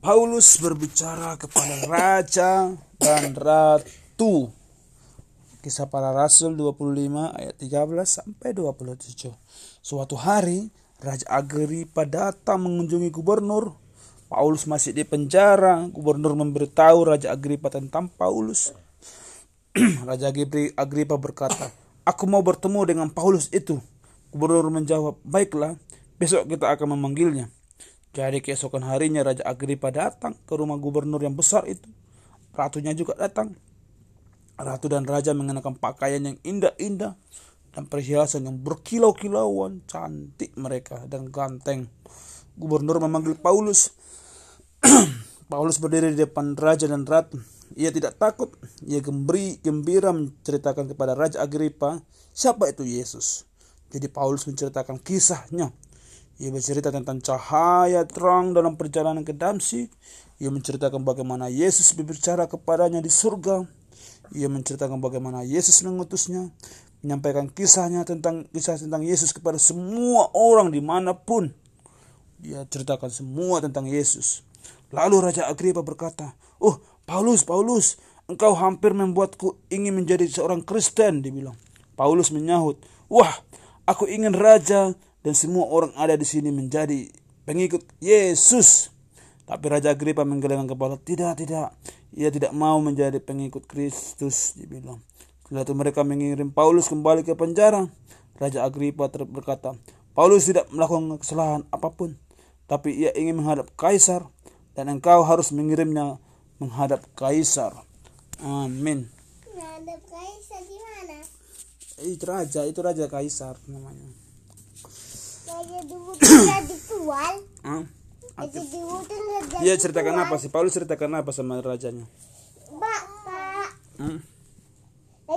Paulus berbicara kepada Raja dan Ratu. Kisah para Rasul 25 ayat 13 sampai 27. Suatu hari, Raja Agripa datang mengunjungi gubernur. Paulus masih di penjara. Gubernur memberitahu Raja Agripa tentang Paulus. Raja Agripa berkata, "Aku mau bertemu dengan Paulus itu." Gubernur menjawab, "Baiklah, besok kita akan memanggilnya." Jadi keesokan harinya Raja Agripa datang ke rumah gubernur yang besar itu. Ratunya juga datang. Ratu dan Raja mengenakan pakaian yang indah-indah dan perhiasan yang berkilau-kilauan. Cantik mereka dan ganteng. Gubernur memanggil Paulus. Paulus berdiri di depan Raja dan Ratu. Ia tidak takut. Ia gembira menceritakan kepada Raja Agripa siapa itu Yesus. Jadi Paulus menceritakan kisahnya. Ia bercerita tentang cahaya terang dalam perjalanan ke Damsyik. Ia menceritakan bagaimana Yesus berbicara kepadanya di surga. Ia menceritakan bagaimana Yesus mengutusnya, menyampaikan kisah tentang Yesus kepada semua orang dimanapun. Dia ceritakan semua tentang Yesus. Lalu Raja Agripa berkata, "Oh, Paulus, engkau hampir membuatku ingin menjadi seorang Kristen," dibilang. Paulus menyahut, "Wah, aku ingin Raja dan semua orang ada di sini menjadi pengikut Yesus." Tapi Raja Agripa menggelengkan kepala. Tidak. Ia tidak mau menjadi pengikut Kristus, dibilang. Setelah itu mereka mengirim Paulus kembali ke penjara. Raja Agripa berkata, "Paulus tidak melakukan kesalahan apapun, tapi ia ingin menghadap Kaisar, dan engkau harus mengirimnya menghadap Kaisar." Amin. Menghadap Kaisar di mana? Itu Raja Kaisar namanya. Dia ceritakan apa sih? Paulus ceritakan apa sama rajanya? Bapak.